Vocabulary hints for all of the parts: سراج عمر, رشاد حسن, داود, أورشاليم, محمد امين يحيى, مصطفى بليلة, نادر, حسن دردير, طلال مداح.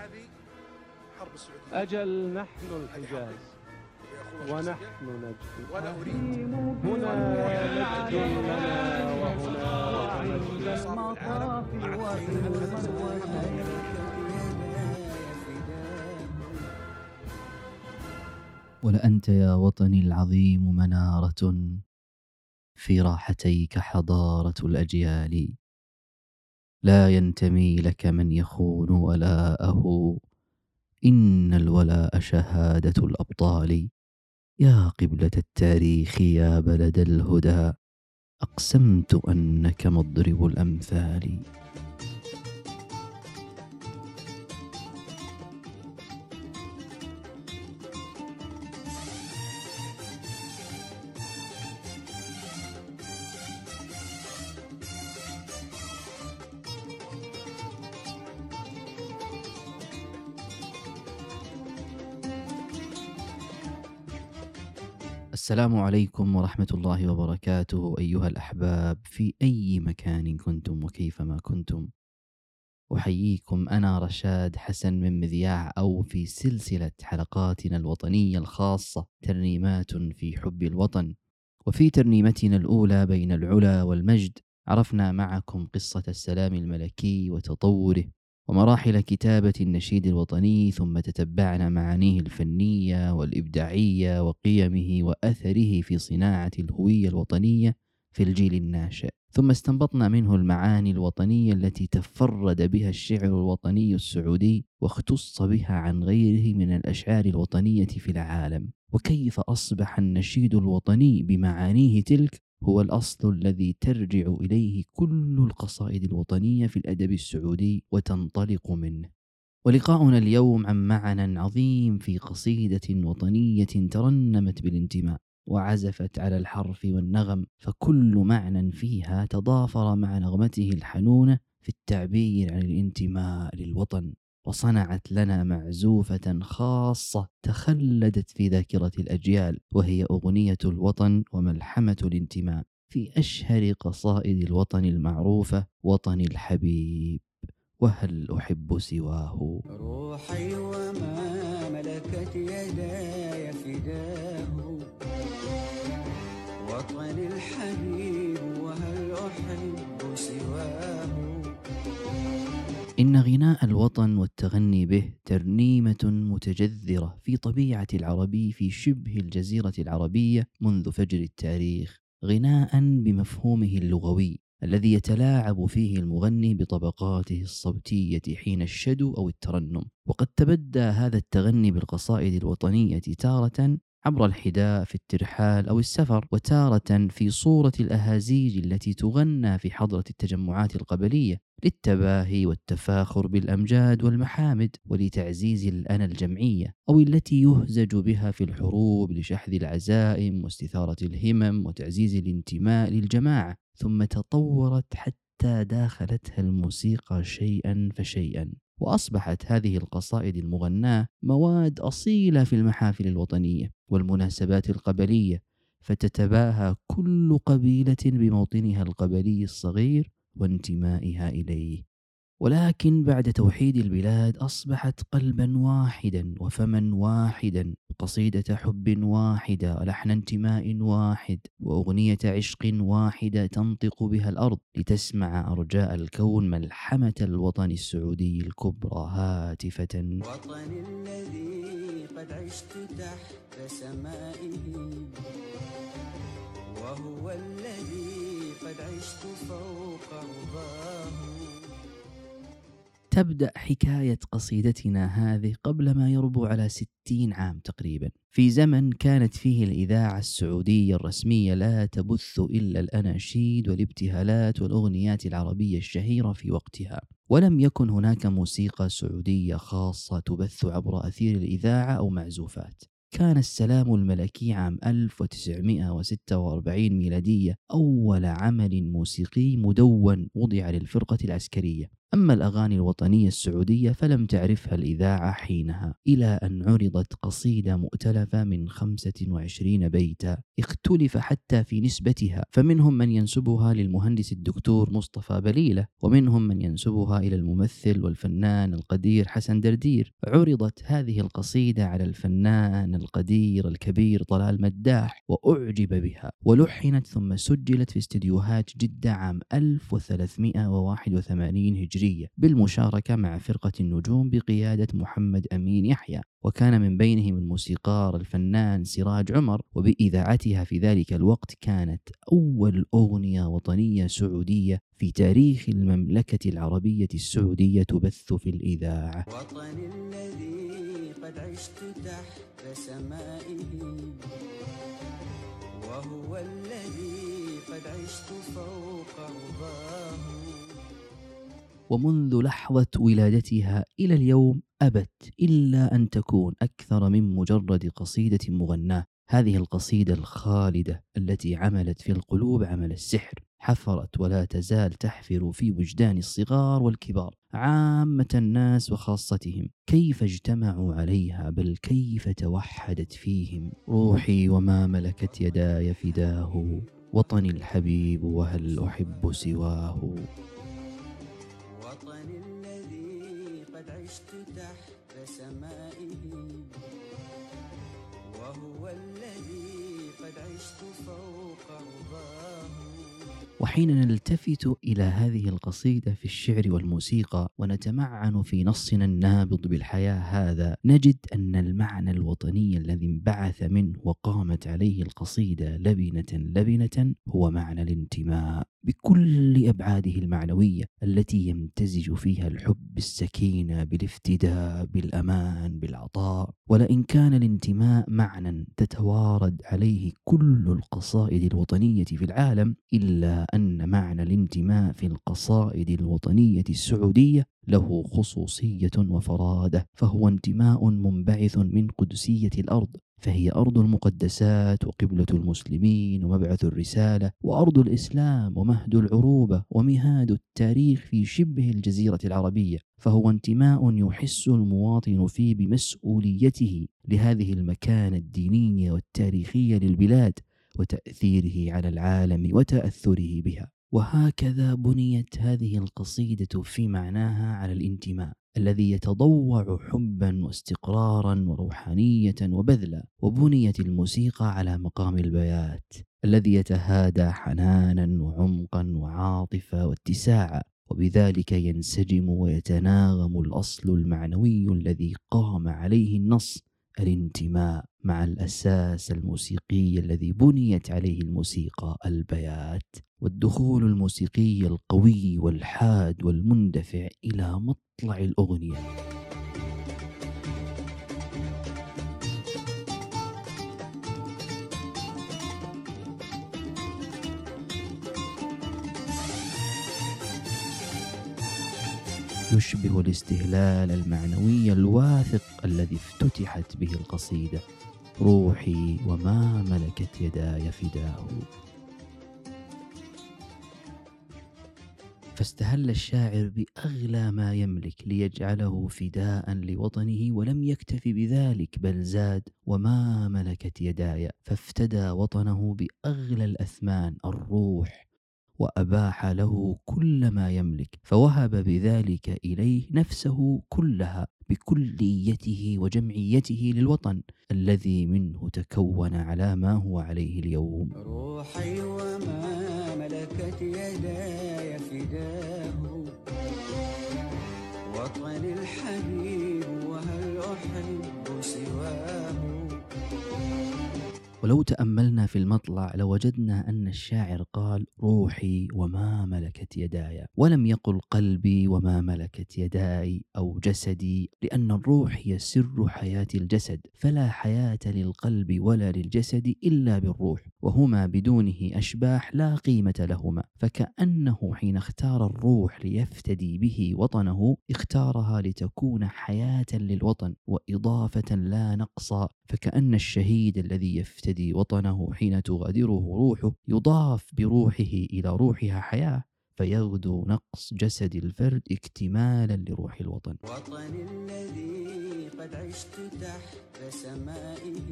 هذه حرب السعودية. أجل نحن الحجاز ونحن نجد ولا أريد هنا نجد لنا وهنا عيد المطاف ولأنت يا وطني العظيم منارة في راحتيك حضارة الأجيال لا ينتمي لك من يخون ولاءه إن الولاء شهادة الأبطال يا قبلة التاريخ يا بلد الهدى أقسمت أنك مضرب الأمثال. السلام عليكم ورحمة الله وبركاته أيها الأحباب في أي مكان كنتم وكيفما كنتم، أحييكم أنا رشاد حسن من مذياع أو في سلسلة حلقاتنا الوطنية الخاصة ترنيمات في حب الوطن. وفي ترنيمتنا الأولى بين العلا والمجد عرفنا معكم قصة السلام الملكي وتطوره ومراحل كتابة النشيد الوطني، ثم تتبعنا معانيه الفنية والإبداعية وقيمه وأثره في صناعة الهوية الوطنية في الجيل الناشئ، ثم استنبطنا منه المعاني الوطنية التي تفرد بها الشعر الوطني السعودي واختص بها عن غيره من الأشعار الوطنية في العالم، وكيف أصبح النشيد الوطني بمعانيه تلك هو الأصل الذي ترجع إليه كل القصائد الوطنية في الأدب السعودي وتنطلق منه. ولقاؤنا اليوم عن معنى عظيم في قصيدة وطنية ترنمت بالانتماء وعزفت على الحرف والنغم، فكل معنى فيها تضافر مع نغمته الحنونة في التعبير عن الانتماء للوطن، وصنعت لنا معزوفة خاصة تخلدت في ذاكرة الأجيال، وهي أغنية الوطن وملحمة الانتماء في أشهر قصائد الوطن المعروفة وطني الحبيب وهل أحب سواه. روحي وما ملكت يداي فداه وطني الحبيب وهل أحب سواه. إن غناء الوطن والتغني به ترنيمة متجذرة في طبيعة العربي في شبه الجزيرة العربية منذ فجر التاريخ، غناء بمفهومه اللغوي الذي يتلاعب فيه المغني بطبقاته الصوتية حين الشدو أو الترنم، وقد تبدى هذا التغني بالقصائد الوطنية تارة عبر الحداء في الترحال أو السفر، وتارة في صورة الأهازيج التي تغنى في حضرة التجمعات القبلية للتباهي والتفاخر بالأمجاد والمحامد ولتعزيز الأنا الجمعية، أو التي يهزج بها في الحروب لشحذ العزائم واستثارة الهمم وتعزيز الانتماء للجماعة، ثم تطورت حتى داخلتها الموسيقى شيئا فشيئا، وأصبحت هذه القصائد المغناة مواد أصيلة في المحافل الوطنية والمناسبات القبلية، فتتباهى كل قبيلة بموطنها القبلي الصغير وانتمائها إليه. ولكن بعد توحيد البلاد أصبحت قلبا واحدا وفما واحدا، قصيدة حب واحدة، لحن انتماء واحد، وأغنية عشق واحدة تنطق بها الأرض لتسمع أرجاء الكون ملحمة الوطن السعودي الكبرى هاتفة. وطن الذي قد عشت تحت سمائه وهو الذي قد عشت فوق رضاه. تبدأ حكاية قصيدتنا هذه قبل ما يربو على 60 عام تقريبا، في زمن كانت فيه الإذاعة السعودية الرسمية لا تبث إلا الأناشيد والابتهالات والأغنيات العربية الشهيرة في وقتها، ولم يكن هناك موسيقى سعودية خاصة تبث عبر أثير الإذاعة أو معزوفات. كان السلام الملكي عام 1946 ميلادية أول عمل موسيقي مدون وضع للفرقة العسكرية، أما الأغاني الوطنية السعودية فلم تعرفها الإذاعة حينها، إلى أن عرضت قصيدة مؤتلفة من 25 بيتا اختلف حتى في نسبتها، فمنهم من ينسبها للمهندس الدكتور مصطفى بليلة، ومنهم من ينسبها إلى الممثل والفنان القدير حسن دردير. عرضت هذه القصيدة على الفنان القدير الكبير طلال مداح وأعجب بها، ولحنت ثم سجلت في استديوهات جدة عام 1381 هجرية بالمشاركة مع فرقة النجوم بقيادة محمد امين يحيى، وكان من بينهم الموسيقار الفنان سراج عمر. وبإذاعتها في ذلك الوقت كانت أول أغنية وطنية سعودية في تاريخ المملكة العربية السعودية تبث في الإذاعة. وطني الذي قد عشت تحت سمائه، وهو الذي قد عشت فوق رضاه. ومنذ لحظة ولادتها إلى اليوم أبت إلا أن تكون أكثر من مجرد قصيدة مغناة. هذه القصيدة الخالدة التي عملت في القلوب عمل السحر، حفرت ولا تزال تحفر في وجدان الصغار والكبار، عامة الناس وخاصتهم. كيف اجتمعوا عليها، بل كيف توحدت فيهم. روحي وما ملكت يداي فداه، وطني الحبيب وهل أحب سواه. وطني الذي قد عشت تحت سمائه، وهو الذي قد عشت فوق رضاه. وحين نلتفت إلى هذه القصيدة في الشعر والموسيقى ونتمعن في نصنا النابض بالحياة هذا، نجد أن المعنى الوطني الذي انبعث منه وقامت عليه القصيدة لبنة لبنة هو معنى الانتماء بكل أبعاده المعنوية، التي يمتزج فيها الحب بالسكينة بالافتداء بالأمان بالعطاء. ولئن كان الانتماء معنى تتوارد عليه كل القصائد الوطنية في العالم، إلا أن معنى الانتماء في القصائد الوطنية السعودية له خصوصية وفرادة، فهو انتماء منبعث من قدسية الأرض، فهي أرض المقدسات وقبلة المسلمين ومبعث الرسالة، وأرض الإسلام ومهد العروبة ومهاد التاريخ في شبه الجزيرة العربية. فهو انتماء يحس المواطن فيه بمسؤوليته لهذه المكانة الدينية والتاريخية للبلاد، وتأثيره على العالم وتأثره بها. وهكذا بنيت هذه القصيدة في معناها على الانتماء الذي يتضوع حبا واستقرارا وروحانية وبذلة. وبنيت الموسيقى على مقام البيات الذي يتهادى حنانا وعمقا وعاطفة واتساعا، وبذلك ينسجم ويتناغم الأصل المعنوي الذي قام عليه النص الانتماء مع الأساس الموسيقي الذي بنيت عليه الموسيقى البيات. والدخول الموسيقي القوي والحاد والمندفع إلى مطلع الأغنية. يشبه الاستهلال المعنوي الواثق الذي افتتحت به القصيدة. روحي وما ملكت يداي فداه. فاستهل الشاعر بأغلى ما يملك ليجعله فداء لوطنه، ولم يكتف بذلك بل زاد وما ملكت يداي، فافتدى وطنه بأغلى الأثمان الروح، وأباح له كل ما يملك، فوهب بذلك إليه نفسه كلها بكليته وجمعيته للوطن الذي منه تكون على ما هو عليه اليوم. روحي وما ملكت يداي فداه، وطني الحبيب وهل أحب سواه. ولو تأملنا في المطلع لوجدنا أن الشاعر قال روحي وما ملكت يداي، ولم يقل قلبي وما ملكت يداي أو جسدي، لأن الروح هي سر حياة الجسد، فلا حياة للقلب ولا للجسد إلا بالروح، وهما بدونه أشباح لا قيمة لهما. فكأنه حين اختار الروح ليفتدي به وطنه اختارها لتكون حياة للوطن وإضافة لا نقصا، فكأن الشهيد الذي يفتدي وطنه حين تغادره روحه يضاف بروحه إلى روحها حياة، فيغدو نقص جسد الفرد اكتمالا لروح الوطن. وطن الذي قد عشت تحت سمائه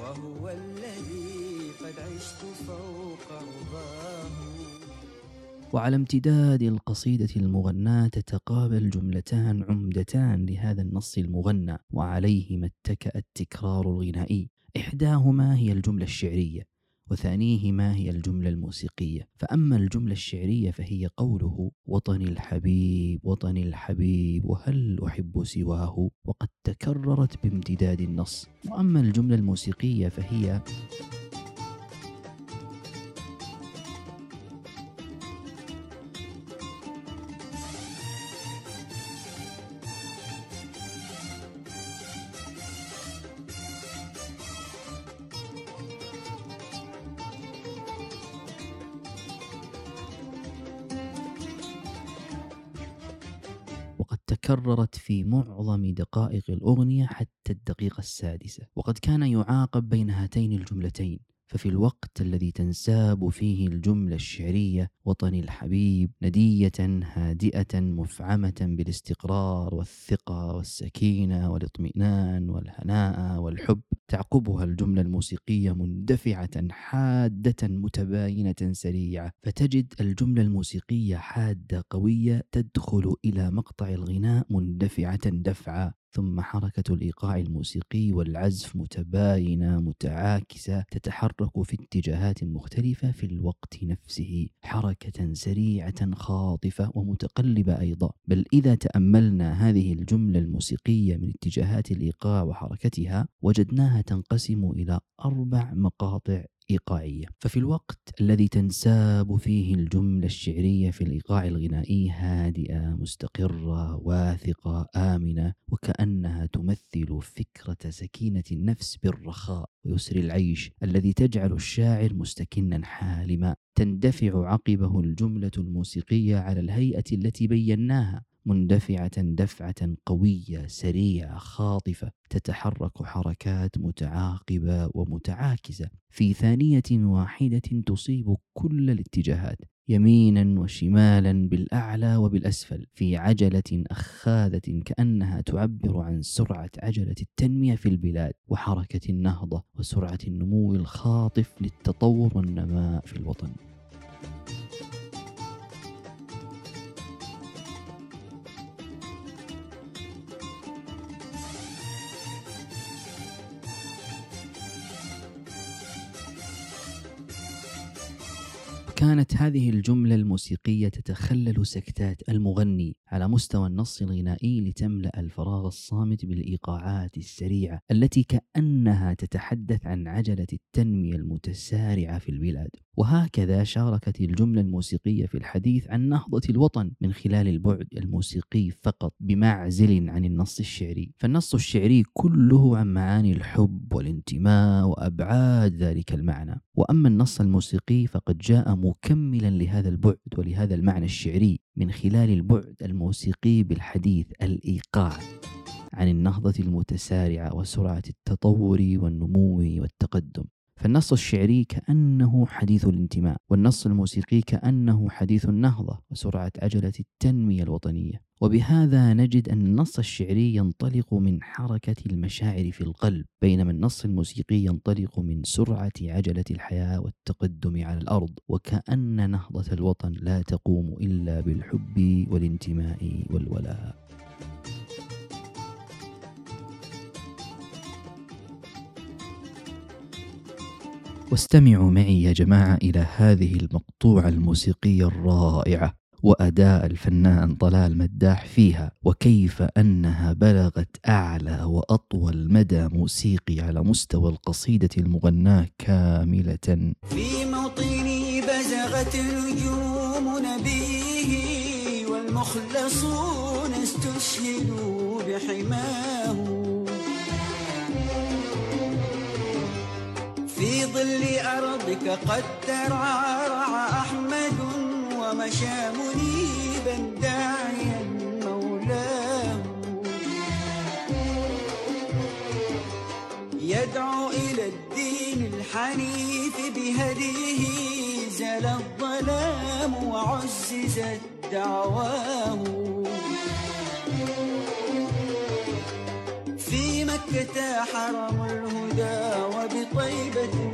وهو الذي قد عشت فوق رضاه. وعلى امتداد القصيدة المغناة تتقابل جملتان عمدتان لهذا النص المغنى، وعليهما اتكأ التكرار الغنائي. إحداهما هي الجملة الشعرية وثانيهما هي الجملة الموسيقية. فأما الجملة الشعرية فهي قوله: وطني الحبيب وطني الحبيب وهل أحب سواه، وقد تكررت بامتداد النص. وأما الجملة الموسيقية فهي تكررت في معظم دقائق الأغنية حتى الدقيقة السادسة. وقد كان يعاقب بين هاتين الجملتين، ففي الوقت الذي تنساب فيه الجملة الشعرية وطني الحبيب ندية هادئة مفعمة بالاستقرار والثقة والسكينة والاطمئنان والهناء والحب، تعقبها الجملة الموسيقية مندفعة حادة متباينة سريعة. فتجد الجملة الموسيقية حادة قوية تدخل إلى مقطع الغناء مندفعة دفعة، ثم حركة الإيقاع الموسيقي والعزف متباينة متعاكسة تتحرك في اتجاهات مختلفة في الوقت نفسه، حركة سريعة خاطفة ومتقلبة أيضا. بل إذا تأملنا هذه الجملة الموسيقية من اتجاهات الإيقاع وحركتها وجدناها تنقسم إلى 4 مقاطع إيقاعية. ففي الوقت الذي تنساب فيه الجملة الشعرية في الإيقاع الغنائي هادئة مستقرة واثقة آمنة، وكأنها تمثل فكرة سكينة النفس بالرخاء ويسر العيش الذي تجعل الشاعر مستكنا حالما. تندفع عقبه الجملة الموسيقية على الهيئة التي بيناها، مندفعة دفعة قوية سريعة خاطفة تتحرك حركات متعاقبة ومتعاكسة في ثانية واحدة تصيب كل الاتجاهات يمينا وشمالا بالأعلى وبالأسفل في عجلة أخاذة، كأنها تعبر عن سرعة عجلة التنمية في البلاد وحركة النهضة وسرعة النمو الخاطف للتطور والنماء في الوطن. كانت هذه الجملة الموسيقية تتخلل سكتات المغني على مستوى النص الغنائي لتملأ الفراغ الصامت بالإيقاعات السريعة التي كأنها تتحدث عن عجلة التنمية المتسارعة في البلاد. وهكذا شاركت الجملة الموسيقية في الحديث عن نهضة الوطن من خلال البعد الموسيقي فقط بمعزل عن النص الشعري. فالنص الشعري كله عن معاني الحب والانتماء وأبعاد ذلك المعنى، وأما النص الموسيقي فقد جاء مكملا لهذا البعد ولهذا المعنى الشعري من خلال البعد الموسيقي بالحديث الإيقاع عن النهضة المتسارعة وسرعة التطور والنمو والتقدم. فالنص الشعري كأنه حديث الانتماء، والنص الموسيقي كأنه حديث النهضة وسرعة عجلة التنمية الوطنية. وبهذا نجد أن النص الشعري ينطلق من حركة المشاعر في القلب، بينما النص الموسيقي ينطلق من سرعة عجلة الحياة والتقدم على الأرض، وكأن نهضة الوطن لا تقوم إلا بالحب والانتماء والولاء. واستمعوا معي يا جماعة إلى هذه المقطوعة الموسيقية الرائعة وأداء الفنان طلال مداح فيها، وكيف أنها بلغت أعلى وأطول مدى موسيقي على مستوى القصيدة المغناة كاملة. في موطني بزغت نجوم نبيه والمخلصون استشهدوا بحماه. في ظل أرضك قد ترعرع أحمد ومشى منيبا داعيا مولاه، يدعو إلى الدين الحنيف بهديه زلزل الظلام وعززت دعواه، في مكة حرم الهدى وبطيبة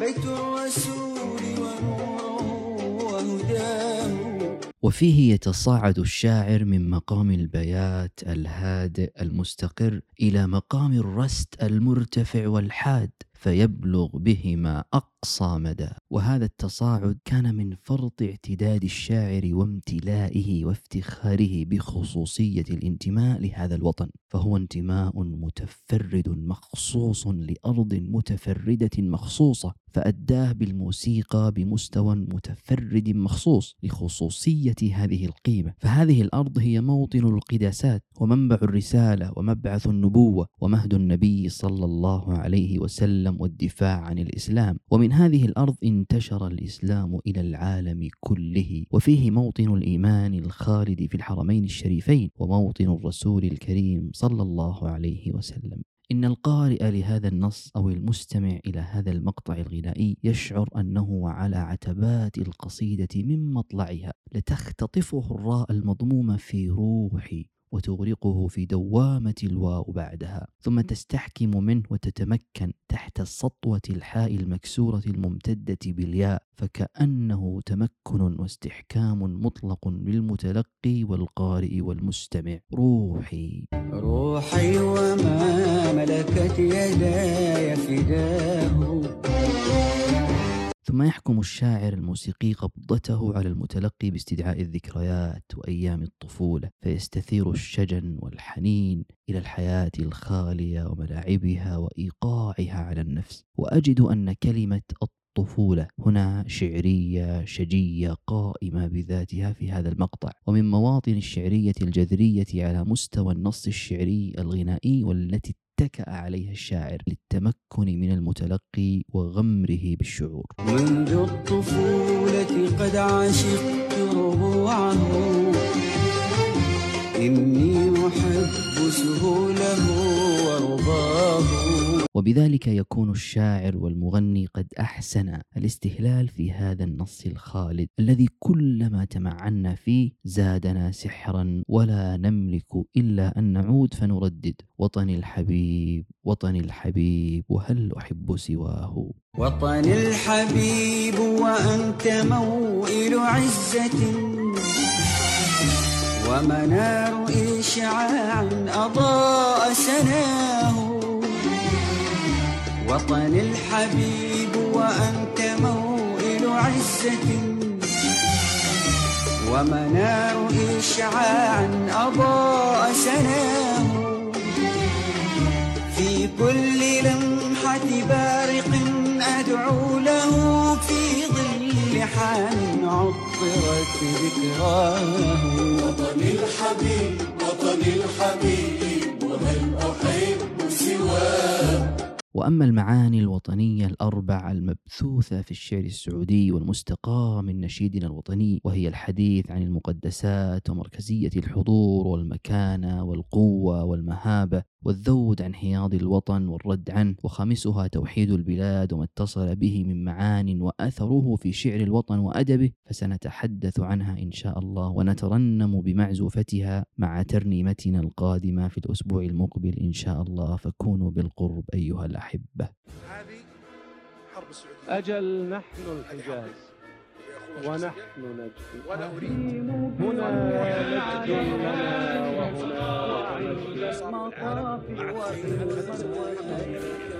بيت الرسول ونوره وهداه. وفيه يتصاعد الشاعر من مقام البيات الهادئ المستقر إلى مقام الرست المرتفع والحاد، فيبلغ بهما أقصى مدى. وهذا التصاعد كان من فرط اعتداد الشاعر وامتلائه وافتخاره بخصوصية الانتماء لهذا الوطن، فهو انتماء متفرد مخصوص لأرض متفردة مخصوصة، فأداه بالموسيقى بمستوى متفرد مخصوص لخصوصية هذه القيمة. فهذه الأرض هي موطن القداسات ومنبع الرسالة ومبعث النبوة ومهد النبي صلى الله عليه وسلم والدفاع عن الإسلام، ومن هذه الأرض انتشر الإسلام إلى العالم كله. وفيه موطن الإيمان الخالد في الحرمين الشريفين وموطن الرسول الكريم صلى الله عليه وسلم. إن القارئ لهذا النص أو المستمع إلى هذا المقطع الغنائي يشعر أنه على عتبات القصيدة من مطلعها، لتختطفه الراء المضمومة في روحي وتغرقه في دوامة الواو بعدها، ثم تستحكم منه وتتمكن تحت السطوة الحاء المكسورة الممتدة بالياء، فكأنه تمكن واستحكام مطلق للمتلقي والقارئ والمستمع. روحي وما ملكت يداي فداه. ثم يحكم الشاعر الموسيقي قبضته على المتلقي باستدعاء الذكريات وأيام الطفولة، فيستثير الشجن والحنين إلى الحياة الخالية وملاعبها وإيقاعها على النفس. وأجد أن كلمة الطفولة هنا شعرية شجية قائمة بذاتها في هذا المقطع، ومن مواطن الشعرية الجذرية على مستوى النص الشعري الغنائي، والتي اتكأ عليها الشاعر للتمكن من المتلقي وغمره بالشعور. منذ الطفولة قد عشقت ربوعه، إني أحب سهوله ورضاه. وبذلك يكون الشاعر والمغني قد أحسن الاستهلال في هذا النص الخالد الذي كلما تمعنا فيه زادنا سحرا، ولا نملك إلا أن نعود فنردد وطني الحبيب وطني الحبيب وهل أحب سواه. وطني الحبيب وأنت موئل عزة، ومنار إشعاع أضاء سناه. وطن الحبيب وأنت موئل عزة، ومنار إشعاع أضاء سناه. في كل لمحة بارق أدعو له، في ظل حان عطرت ذكراه. وطن الحبيب وطن الحبيب وهل أحب سواه. وأما المعاني الوطنية الأربع المبثوثة في الشعر السعودي والمستقاة من نشيدنا الوطني، وهي الحديث عن المقدسات ومركزية الحضور والمكانة والقوة والمهابة، والذود عن حياض الوطن والرد عنه، وخامسها توحيد البلاد وما اتصل به من معان وأثره في شعر الوطن وأدبه، فسنتحدث عنها إن شاء الله ونترنم بمعزوفتها مع ترنيمتنا القادمة في الأسبوع المقبل إن شاء الله، فكونوا بالقرب أيها الأحبة. أجل نحن الحجاز ونحن نجد، هنا نجد لنا وهنا مطافي وفي الوطن.